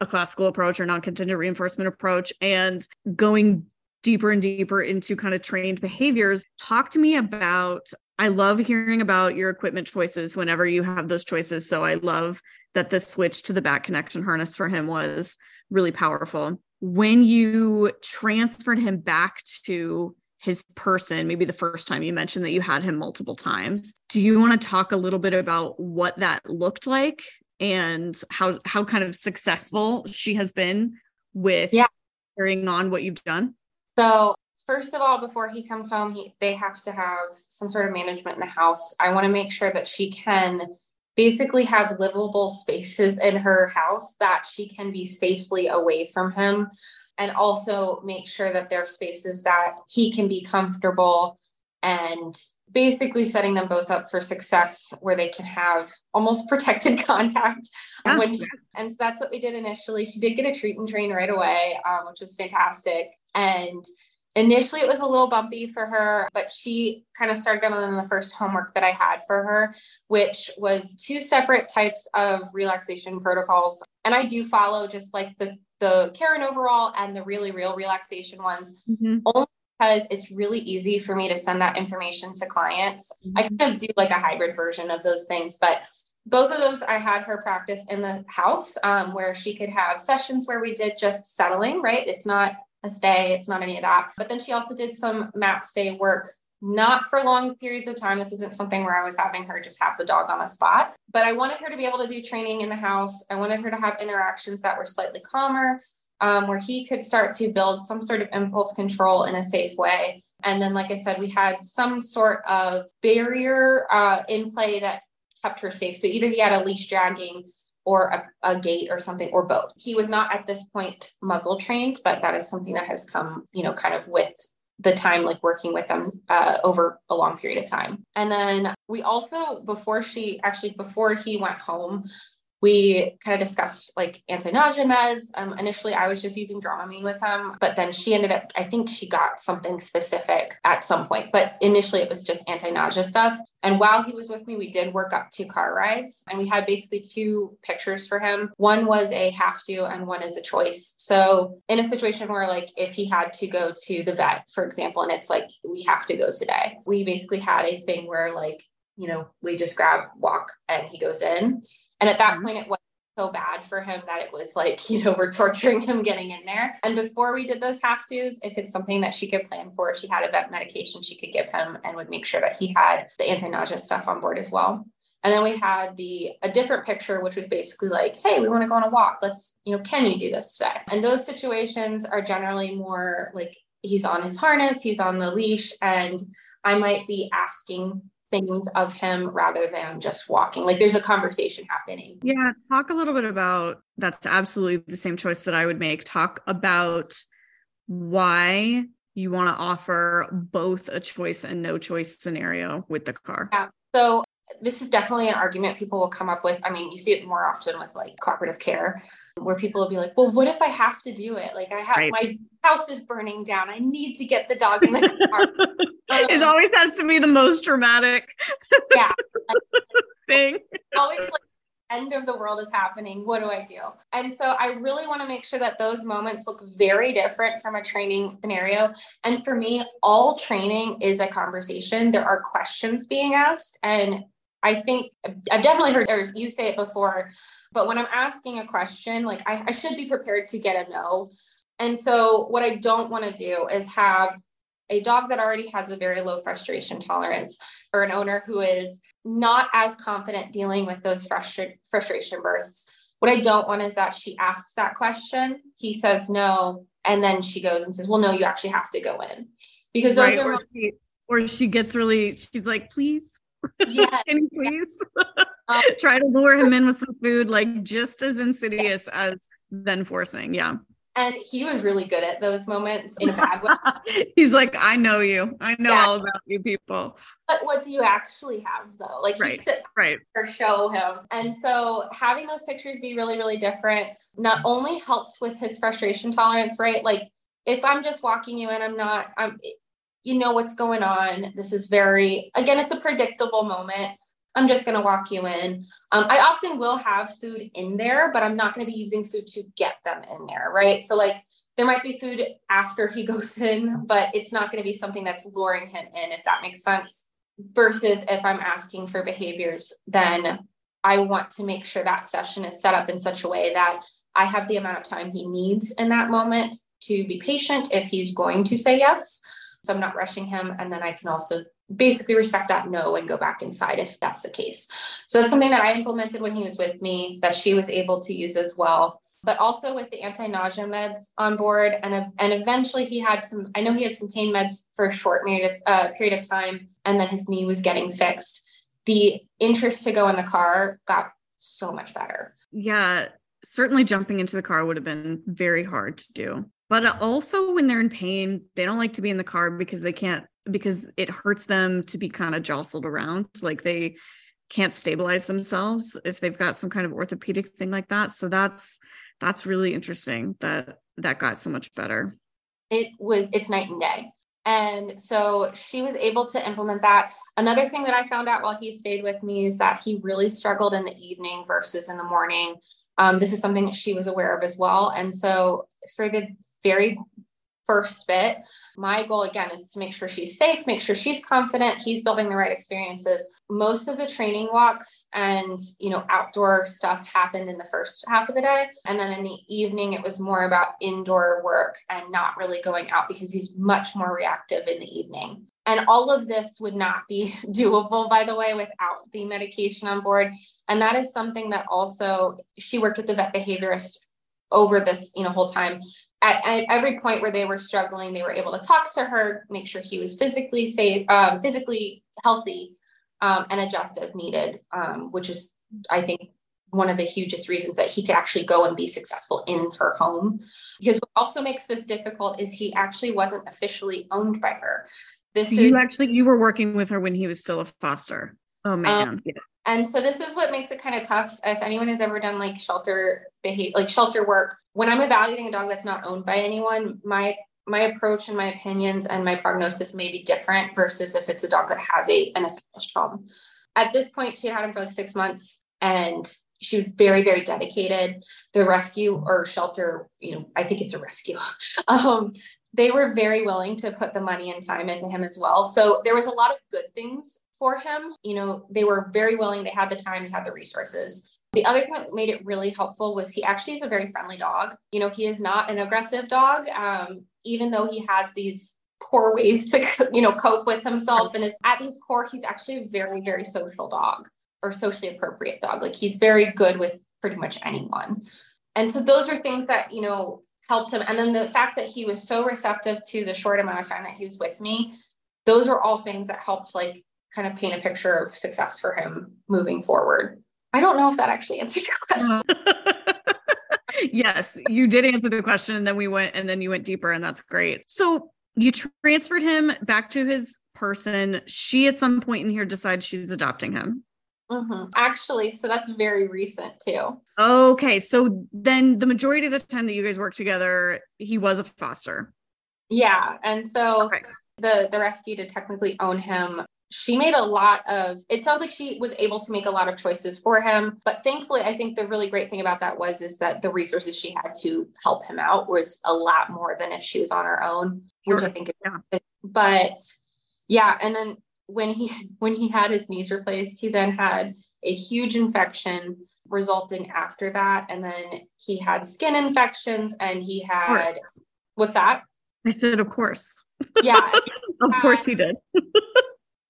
a classical approach or non-contingent reinforcement approach and going deeper and deeper into kind of trained behaviors. Talk to me about, I love hearing about your equipment choices whenever you have those choices. So I love that the switch to the back connection harness for him was really powerful. When you transferred him back to his person, maybe the first time you mentioned that you had him multiple times, do you want to talk a little bit about what that looked like and how, how kind of successful she has been with yeah. carrying on what you've done? So first of all, before he comes home, he, they have to have some sort of management in the house. I want to make sure that she can basically have livable spaces in her house that she can be safely away from him, and also make sure that there are spaces that he can be comfortable, and basically setting them both up for success where they can have almost protected contact. Yeah. When she, and so that's what we did initially. She did get a treat and train right away, um, which was fantastic. And Initially, it was a little bumpy for her, but she kind of started on the first homework that I had for her, which was two separate types of relaxation protocols. And I do follow just like the, the Care and Overall and the Really Real relaxation ones, mm-hmm. only because it's really easy for me to send that information to clients. Mm-hmm. I kind of do like a hybrid version of those things, but both of those, I had her practice in the house um, where she could have sessions where we did just settling, right? It's not a stay. It's not any of that. But then she also did some mat stay work, not for long periods of time. This isn't something where I was having her just have the dog on the spot, but I wanted her to be able to do training in the house. I wanted her to have interactions that were slightly calmer, um, where he could start to build some sort of impulse control in a safe way. And then, like I said, we had some sort of barrier uh, in play that kept her safe. So either he had a leash dragging or a, a gate or something, or both. He was not at this point muzzle trained, but that is something that has come, you know, kind of with the time, like working with them uh, over a long period of time. And then we also, before she actually, before he went home, we kind of discussed like anti-nausea meds. Um, initially, I was just using Dramamine with him, but then she ended up, I think she got something specific at some point, but initially it was just anti-nausea stuff. And while he was with me, we did work up two car rides, and we had basically two pictures for him. One was a have to, and one is a choice. So in a situation where like, if he had to go to the vet, for example, and it's like, we have to go today, we basically had a thing where like, you know, we just grab, walk, and he goes in. And at that mm-hmm. point, it wasn't so bad for him that it was like, you know, we're torturing him getting in there. And before we did those have tos, if it's something that she could plan for, she had a vet medication she could give him and would make sure that he had the anti-nausea stuff on board as well. And then we had the, a different picture, which was basically like, hey, we want to go on a walk. Let's, you know, can you do this today? And those situations are generally more like he's on his harness, he's on the leash, and I might be asking things of him rather than just walking. Like there's a conversation happening. Yeah. Talk a little bit about, that's absolutely the same choice that I would make. Talk about why you want to offer both a choice and no choice scenario with the car. Yeah. So this is definitely an argument people will come up with. I mean, you see it more often with like cooperative care where people will be like, well, what if I have to do it? Like I have, right. my house is burning down. I need to get the dog in the car. Um, it always has to be the most dramatic yeah, like, thing. Always like end of the world is happening. What do I do? And so I really want to make sure that those moments look very different from a training scenario. And for me, all training is a conversation. There are questions being asked, and I think I've definitely heard or you say it before, but when I'm asking a question, like I, I should be prepared to get a no. And so what I don't want to do is have a dog that already has a very low frustration tolerance or an owner who is not as confident dealing with those frustra- frustration bursts. What I don't want is that she asks that question. He says no. And then she goes and says, well, no, you actually have to go in because those right, are, or she, or she gets really, she's like, please, yes, can you please yes. um, try to lure him in with some food, like just as insidious yeah. as then forcing. Yeah. And he was really good at those moments in a bad way. He's like, I know you. I know yeah. all about you people. But what do you actually have though? Like right. he'd sit right. or show him. And so having those pictures be really, really different, not only helped with his frustration tolerance, right? Like if I'm just walking you in, I'm not, I'm, you know, what's going on. This is very, again, it's a predictable moment. I'm just going to walk you in. Um, I often will have food in there, but I'm not going to be using food to get them in there. Right. So like there might be food after he goes in, but it's not going to be something that's luring him in, if that makes sense. Versus if I'm asking for behaviors, then I want to make sure that session is set up in such a way that I have the amount of time he needs in that moment to be patient if he's going to say yes. So I'm not rushing him. And then I can also basically respect that no and go back inside if that's the case. So that's something that I implemented when he was with me that she was able to use as well, but also with the anti-nausea meds on board. And, and eventually he had some, I know he had some pain meds for a short period of, uh, period of time. And then his knee was getting fixed. The interest to go in the car got so much better. Yeah. Certainly jumping into the car would have been very hard to do. But also when they're in pain, they don't like to be in the car because they can't, because it hurts them to be kind of jostled around. Like they can't stabilize themselves if they've got some kind of orthopedic thing like that. So that's, that's really interesting that that got so much better. it was, it's night and day. And so she was able to implement that. Another thing that I found out while he stayed with me is that he really struggled in the evening versus in the morning. Um, this is something that she was aware of as well. And so for the very first bit, my goal again is to make sure she's safe, make sure she's confident, he's building the right experiences. Most of the training walks and, you know, outdoor stuff happened in the first half of the day. And then in the evening, it was more about indoor work and not really going out because he's much more reactive in the evening. And all of this would not be doable, by the way, without the medication on board. And that is something that also she worked with the vet behaviorist over this, you know, whole time. At, at every point where they were struggling, they were able to talk to her, make sure he was physically safe, um, physically healthy, um, and adjust as needed, um, which is, I think, one of the hugest reasons that he could actually go and be successful in her home. Because what also makes this difficult is he actually wasn't officially owned by her. This so is you actually you were working with her when he was still a foster. Oh man. Um, yeah. And so this is what makes it kind of tough. If anyone has ever done like shelter behavior, like shelter work, when I'm evaluating a dog that's not owned by anyone, my, my approach and my opinions and my prognosis may be different versus if it's a dog that has a, an established home. At this point, she had had him for like six months and she was very, very dedicated. The rescue or shelter, you know, I think it's a rescue. um, they were very willing to put the money and time into him as well. So there was a lot of good things for him. You know, they were very willing. They had the time, they had the resources. The other thing that made it really helpful was he actually is a very friendly dog. You know, he is not an aggressive dog, um, even though he has these poor ways to, you know, cope with himself. And is, at his core, he's actually a very, very social dog or socially appropriate dog. Like he's very good with pretty much anyone. And so those are things that, you know, helped him. And then the fact that he was so receptive to the short amount of time that he was with me, those were all things that helped like kind of paint a picture of success for him moving forward. I don't know if that actually answered your question. Yes, you did answer the question. And then we went, and then you went deeper, and that's great. So you transferred him back to his person. She at some point in here decides she's adopting him. Mm-hmm. Actually, so that's very recent too. Okay. So then the majority of the time that you guys worked together, he was a foster. Yeah. And so okay. the, the rescue did technically own him. She made a lot of, it sounds like she was able to make a lot of choices for him, but thankfully, I think the really great thing about that was, is that the resources she had to help him out was a lot more than if she was on her own, sure. which I think, is, yeah. but yeah. And then when he, when he had his knees replaced, he then had a huge infection resulting after that. And then he had skin infections and he had, what's that? I said, of course. Yeah. Of course he did.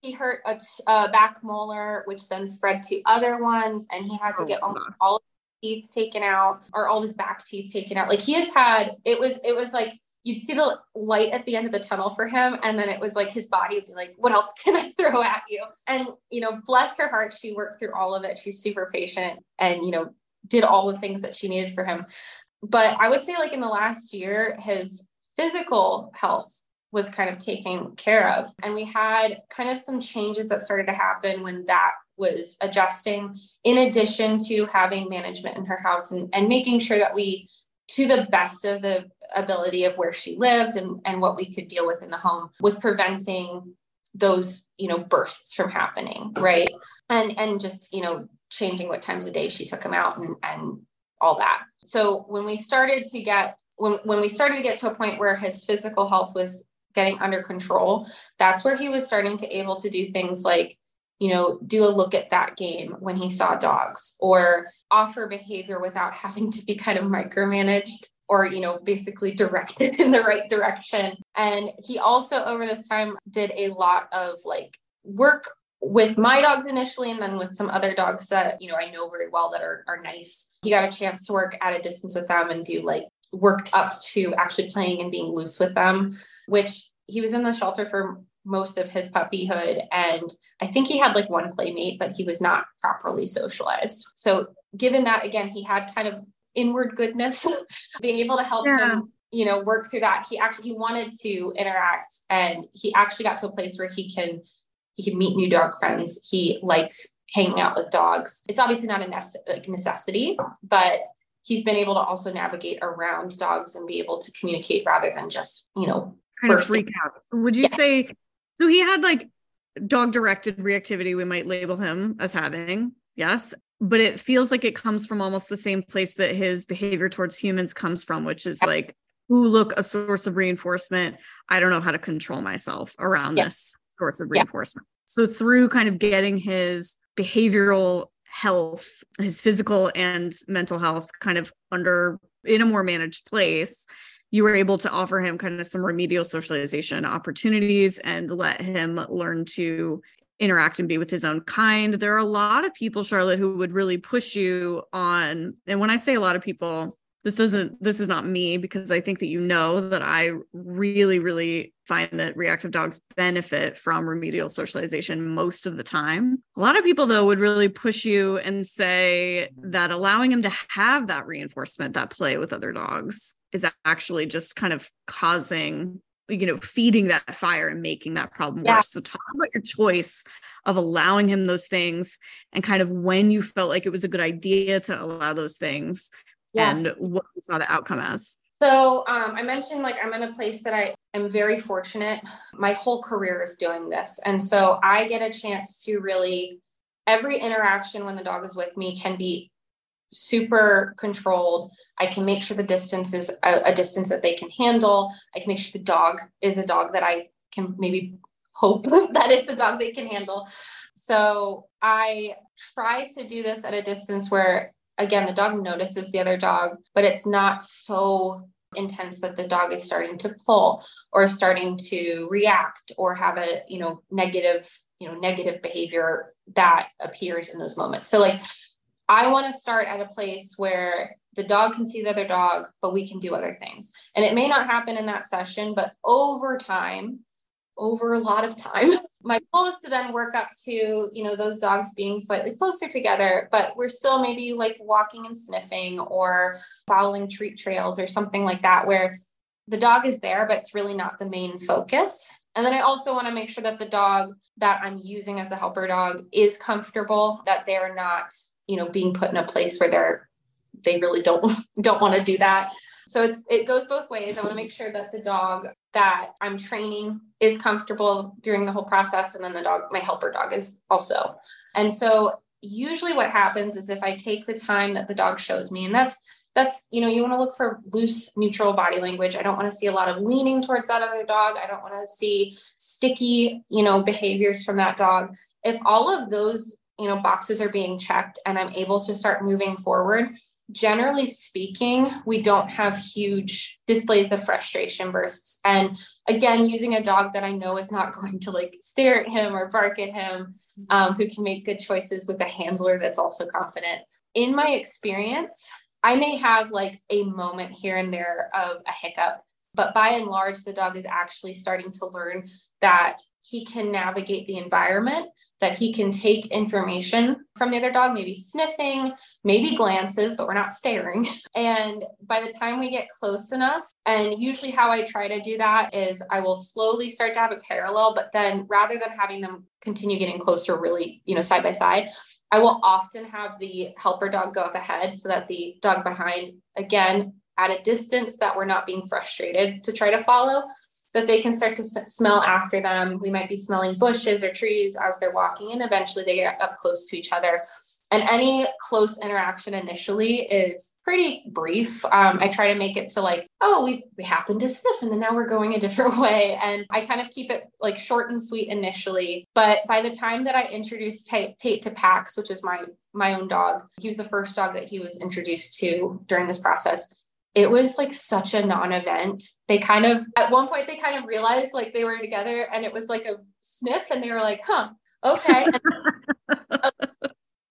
He hurt a, a back molar, which then spread to other ones. And he had to get almost all of his teeth taken out or all of his back teeth taken out. Like he has had, it was, it was like, you'd see the light at the end of the tunnel for him. And then it was like, his body would be like, what else can I throw at you? And, you know, bless her heart, she worked through all of it. She's super patient and, you know, did all the things that she needed for him. But I would say like in the last year, his physical health was kind of taken care of. And we had kind of some changes that started to happen when that was adjusting, in addition to having management in her house and, and making sure that we, to the best of the ability of where she lived and, and what we could deal with in the home, was preventing those, you know, bursts from happening. Right. And, and just, you know, changing what times of day she took him out and, and all that. So when we started to get, when, when we started to get to a point where his physical health was getting under control, that's where he was starting to able to do things like, you know, do a look at that game when he saw dogs, or offer behavior without having to be kind of micromanaged or, you know, basically directed in the right direction. And he also, over this time, did a lot of like work with my dogs initially, and then with some other dogs that, you know, I know very well that are, are nice. He got a chance to work at a distance with them and do like worked up to actually playing and being loose with them, which he was in the shelter for most of his puppyhood. And I think he had like one playmate, but he was not properly socialized. So given that, again, he had kind of inward goodness, being able to help yeah. him, you know, work through that. He actually, he wanted to interact, and he actually got to a place where he can, he can meet new dog friends. He likes hanging out with dogs. It's obviously not a nece- like necessity, but he's been able to also navigate around dogs and be able to communicate rather than just, you know, kind of freak out. Would you yeah. say, so he had like dog directed reactivity, we might label him as having. Yes. But it feels like it comes from almost the same place that his behavior towards humans comes from, which is like, ooh, look, a source of reinforcement. I don't know how to control myself around yeah. this source of reinforcement. Yeah. So through kind of getting his behavioral health, his physical and mental health kind of under in a more managed place, you were able to offer him kind of some remedial socialization opportunities and let him learn to interact and be with his own kind. There are a lot of people, Charlotte, who would really push you on. And when I say a lot of people, this doesn't, this is not me, because I think that, you know, that I really, really find that reactive dogs benefit from remedial socialization most of the time. A lot of people though would really push you and say that allowing him to have that reinforcement, that play with other dogs, is actually just kind of causing, you know, feeding that fire and making that problem yeah. worse. So talk about your choice of allowing him those things and kind of when you felt like it was a good idea to allow those things. Yeah. And what we saw the outcome as. So um, I mentioned, like, I'm in a place that I am very fortunate. My whole career is doing this. And so I get a chance to really, every interaction when the dog is with me can be super controlled. I can make sure the distance is a, a distance that they can handle. I can make sure the dog is a dog that I can maybe hope that it's a dog they can handle. So I try to do this at a distance where, again, the dog notices the other dog, but it's not so intense that the dog is starting to pull or starting to react or have a, you know, negative, you know, negative behavior that appears in those moments. So like, I want to start at a place where the dog can see the other dog, but we can do other things. And it may not happen in that session, but over time, over a lot of time, my goal is to then work up to, you know, those dogs being slightly closer together, but we're still maybe like walking and sniffing or following treat trails or something like that, where the dog is there, but it's really not the main focus. And then I also want to make sure that the dog that I'm using as the helper dog is comfortable, that they're not, you know, being put in a place where they're, they really don't, don't want to do that. So it's, it goes both ways. I want to make sure that the dog that I'm training is comfortable during the whole process. And then the dog, my helper dog, is also. And so usually what happens is if I take the time that the dog shows me, and that's, that's, you know, you want to look for loose, neutral body language. I don't want to see a lot of leaning towards that other dog. I don't want to see sticky, you know, behaviors from that dog. If all of those, you know, boxes are being checked and I'm able to start moving forward, generally speaking, we don't have huge displays of frustration bursts. And again, using a dog that I know is not going to like stare at him or bark at him, um, who can make good choices with a handler that's also confident. In my experience, I may have like a moment here and there of a hiccup, but by and large, the dog is actually starting to learn that he can navigate the environment, that he can take information from the other dog, maybe sniffing, maybe glances, but we're not staring. And by the time we get close enough, and usually how I try to do that is I will slowly start to have a parallel, but then rather than having them continue getting closer, really, you know, side by side, I will often have the helper dog go up ahead so that the dog behind, again, at a distance that we're not being frustrated to try to follow, that they can start to s- smell after them. We might be smelling bushes or trees as they're walking, and eventually they get up close to each other. And any close interaction initially is pretty brief. Um, I try to make it so like, oh, we, we happened to sniff and then now we're going a different way. And I kind of keep it like short and sweet initially. But by the time that I introduced Tate, Tate to Pax, which is my, my own dog, he was the first dog that he was introduced to during this process. It was like such a non-event. They kind of, at one point they kind of realized like they were together and it was like a sniff and they were like, huh, okay. and,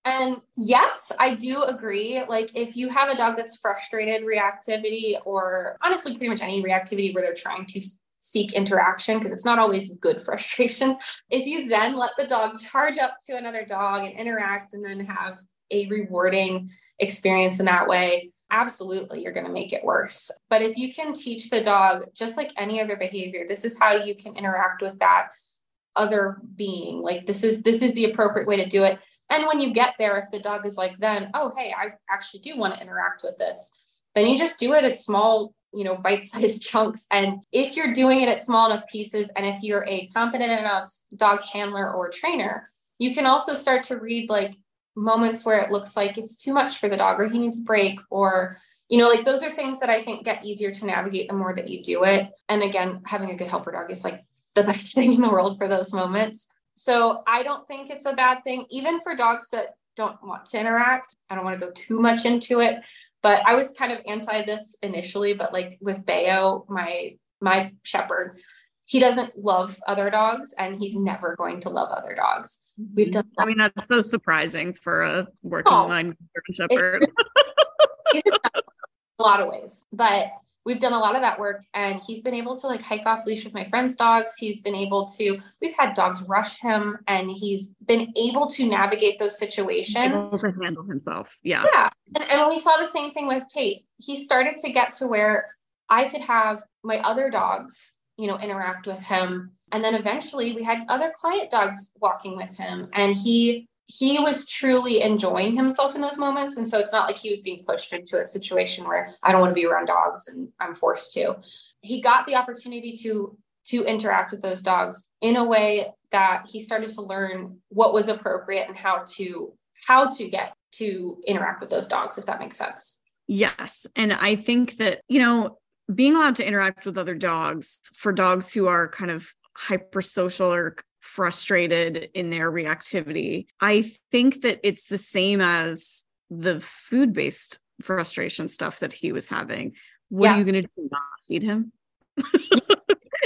and yes, I do agree. Like if you have a dog that's frustrated reactivity, or honestly, pretty much any reactivity where they're trying to seek interaction, because it's not always good frustration. If you then let the dog charge up to another dog and interact and then have a rewarding experience in that way, absolutely, you're going to make it worse. But if you can teach the dog, just like any other behavior, this is how you can interact with that other being. Like this is, this is the appropriate way to do it. And when you get there, if the dog is like, then, oh, hey, I actually do want to interact with this, then you just do it at small, you know, bite-sized chunks. And if you're doing it at small enough pieces, and if you're a competent enough dog handler or trainer, you can also start to read like moments where it looks like it's too much for the dog, or he needs a break, or, you know, like those are things that I think get easier to navigate the more that you do it. And again, having a good helper dog is like the best thing in the world for those moments. So I don't think it's a bad thing, even for dogs that don't want to interact. I don't want to go too much into it, but I was kind of anti this initially, but like with Bayo, my, my shepherd, he doesn't love other dogs, and he's never going to love other dogs. We've done. I mean, that's so surprising for a working oh, line shepherd. He's in a lot of ways, but we've done a lot of that work, and he's been able to like hike off leash with my friend's dogs. He's been able to, we've had dogs rush him, and he's been able to navigate those situations. Able to handle himself. Yeah. Yeah. And, and we saw the same thing with Tate. He started to get to where I could have my other dogs, you know, interact with him. And then eventually we had other client dogs walking with him, and he, he was truly enjoying himself in those moments. And so it's not like he was being pushed into a situation where I don't want to be around dogs and I'm forced to. He got the opportunity to, to interact with those dogs in a way that he started to learn what was appropriate and how to, how to get to interact with those dogs, if that makes sense. Yes. And I think that, you know, being allowed to interact with other dogs for dogs who are kind of hypersocial or frustrated in their reactivity, I think that it's the same as the food-based frustration stuff that he was having. What yeah. are you going to do? Not feed him?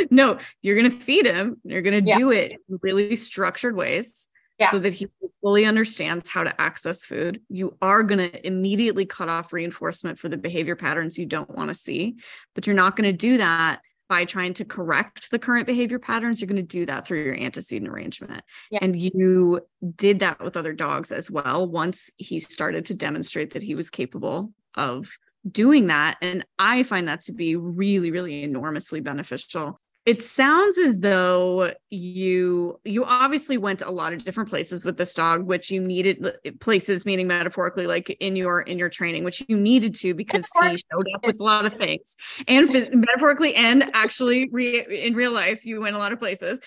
No, you're going to feed him. You're going to yeah. do it in really structured ways yeah. so that he fully understands how to access food. You are going to immediately cut off reinforcement for the behavior patterns you don't want to see, but you're not going to do that by trying to correct the current behavior patterns. You're going to do that through your antecedent arrangement. Yeah. And you did that with other dogs as well. Once he started to demonstrate that he was capable of doing that. And I find that to be really, really enormously beneficial. It sounds as though you, you obviously went to a lot of different places with this dog, which you needed places, meaning metaphorically, like in your, in your training, which you needed to, because he showed up with a lot of things, and metaphorically, and actually re, in real life, you went a lot of places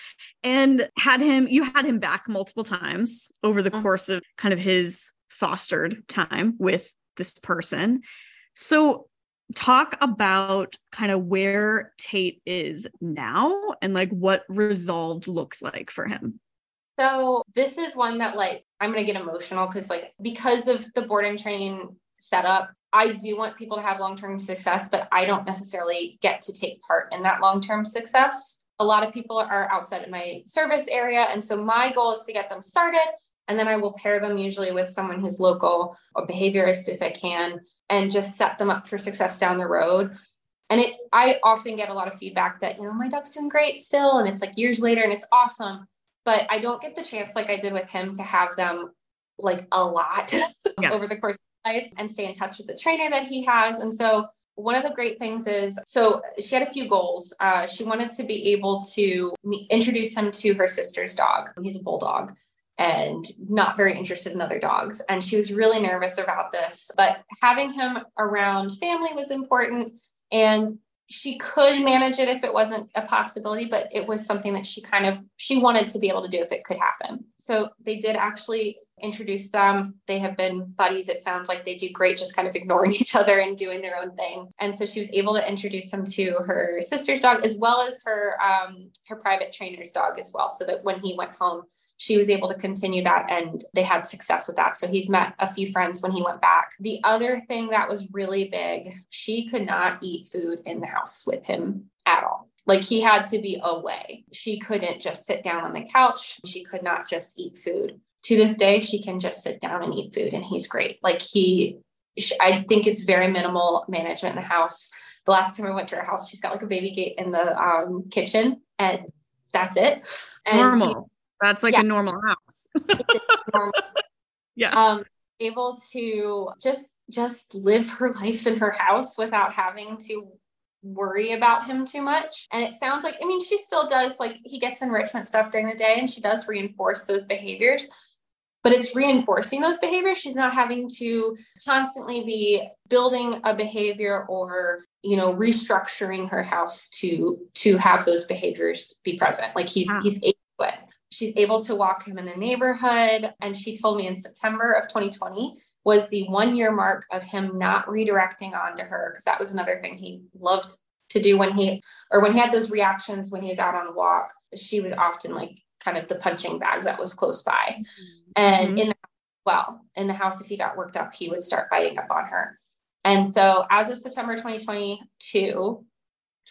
and had him, you had him back multiple times over the course of kind of his fostered time with this person. So talk about kind of where Tate is now and like what resolved looks like for him. So this is one that like, I'm going to get emotional because like, because of the board and train setup, I do want people to have long-term success, but I don't necessarily get to take part in that long-term success. A lot of people are outside of my service area. And so my goal is to get them started. And then I will pair them usually with someone who's local or behaviorist if I can, and just set them up for success down the road. And it, I often get a lot of feedback that, you know, my dog's doing great still. And it's like years later and it's awesome, but I don't get the chance, like I did with him, to have them like a lot yeah. over the course of life and stay in touch with the trainer that he has. And so one of the great things is, so she had a few goals. Uh, she wanted to be able to introduce him to her sister's dog. He's a bulldog and not very interested in other dogs. And she was really nervous about this, but having him around family was important, and she could manage it if it wasn't a possibility, but it was something that she kind of, she wanted to be able to do if it could happen. So they did actually introduce them. They have been buddies. It sounds like they do great, just kind of ignoring each other and doing their own thing. And so she was able to introduce him to her sister's dog, as well as her, um, her private trainer's dog as well. So that when he went home, she was able to continue that, and they had success with that. So he's met a few friends when he went back. The other thing that was really big, she could not eat food in the house with him at all. Like he had to be away. She couldn't just sit down on the couch. She could not just eat food. To this day, she can just sit down and eat food, and he's great. Like he, she, I think it's very minimal management in the house. The last time I went to her house, she's got like a baby gate in the um, kitchen, and that's it. And normal. He, that's like yeah. a normal house. It's normal. Yeah. Um, able to just, just live her life in her house without having to worry about him too much. And it sounds like, I mean, she still does, like he gets enrichment stuff during the day, and she does reinforce those behaviors. but it's reinforcing those behaviors. She's not having to constantly be building a behavior or, you know, restructuring her house to, to have those behaviors be present. Like he's, wow. he's able to it. She's able to walk him in the neighborhood. And she told me in September of twenty twenty was the one year mark of him not redirecting onto her. Cause that was another thing he loved to do when he, or when he had those reactions, when he was out on a walk, she was often like kind of the punching bag that was close by. Mm-hmm. And in the house, well, in the house, if he got worked up, he would start biting up on her. And so as of September, twenty twenty-two,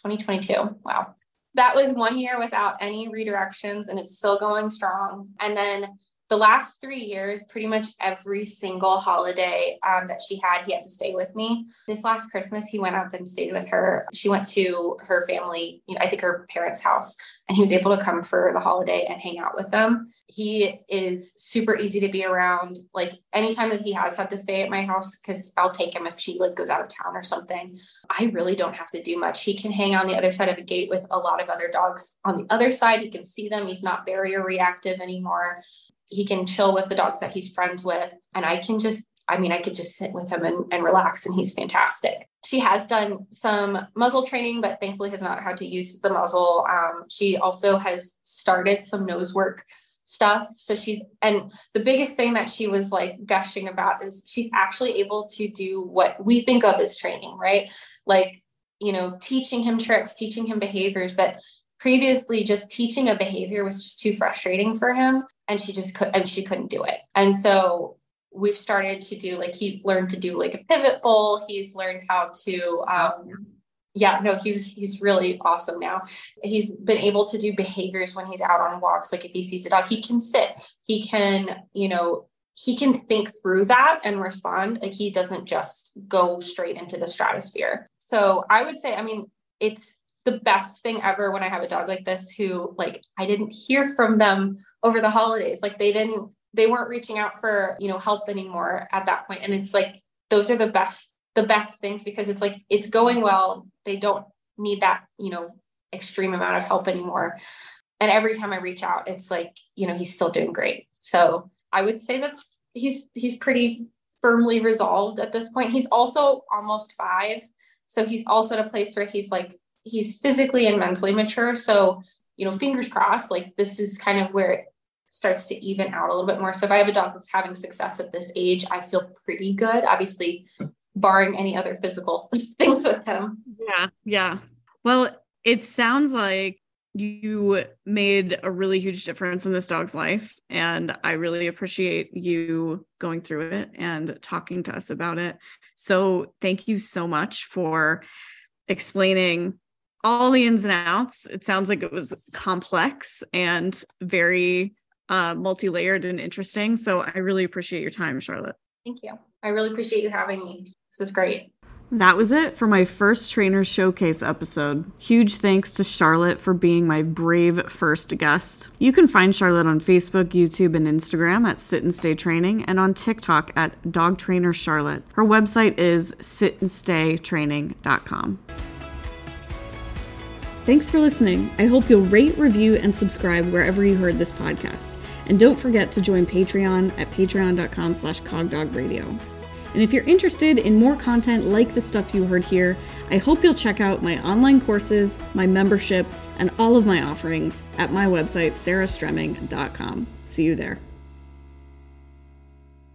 twenty twenty-two, wow. That was one year without any redirections, and it's still going strong. And then the last three years, pretty much every single holiday um, that she had, he had to stay with me. This last Christmas, he went up and stayed with her. She went to her family, you know, I think her parents' house, and he was able to come for the holiday and hang out with them. He is super easy to be around. Like anytime that he has had to stay at my house, because I'll take him if she like goes out of town or something, I really don't have to do much. He can hang on the other side of a gate with a lot of other dogs on the other side. He can see them. He's not barrier reactive anymore. He can chill with the dogs that he's friends with. And I can just, I mean, I could just sit with him and, and relax, and he's fantastic. She has done some muzzle training, but thankfully has not had to use the muzzle. Um, she also has started some nose work stuff. So she's, and the biggest thing that she was like gushing about is she's actually able to do what we think of as training, right? Like, you know, teaching him tricks, teaching him behaviors that previously just teaching a behavior was just too frustrating for him. And she just could, and she couldn't do it. And so we've started to do, like, he learned to do like a pivot bowl. He's learned how to, um, yeah, no, he was, he's really awesome now. He's been able to do behaviors when he's out on walks. Like if he sees a dog, he can sit, he can, you know, he can think through that and respond. Like he doesn't just go straight into the stratosphere. So I would say, I mean, it's the best thing ever when I have a dog like this, who like, I didn't hear from them over the holidays. Like they didn't, they weren't reaching out for, you know, help anymore at that point. And it's like, those are the best, the best things, because it's like, it's going well. They don't need that, you know, extreme amount of help anymore. And every time I reach out, it's like, you know, he's still doing great. So I would say that's, he's, he's pretty firmly resolved at this point. He's also almost five. So he's also at a place where he's like, he's physically and mentally mature. So, you know, fingers crossed, like this is kind of where it starts to even out a little bit more. So if I have a dog that's having success at this age, I feel pretty good, obviously barring any other physical things with him. Yeah. Yeah. Well, it sounds like you made a really huge difference in this dog's life, and I really appreciate you going through it and talking to us about it. So thank you so much for explaining all the ins and outs. It sounds like it was complex and very uh, multi-layered and interesting. So I really appreciate your time, Charlotte. Thank you. I really appreciate you having me. This is great. That was it for my first Trainer Showcase episode. Huge thanks to Charlotte for being my brave first guest. You can find Charlotte on Facebook, YouTube, and Instagram at Sit and Stay Training, and on TikTok at Dog Trainer Charlotte. Her website is sit and stay training dot com. Thanks for listening. I hope you'll rate, review, and subscribe wherever you heard this podcast. And don't forget to join Patreon at patreon.com slash cogdogradio. And if you're interested in more content like the stuff you heard here, I hope you'll check out my online courses, my membership, and all of my offerings at my website, sarah stremming dot com. See you there.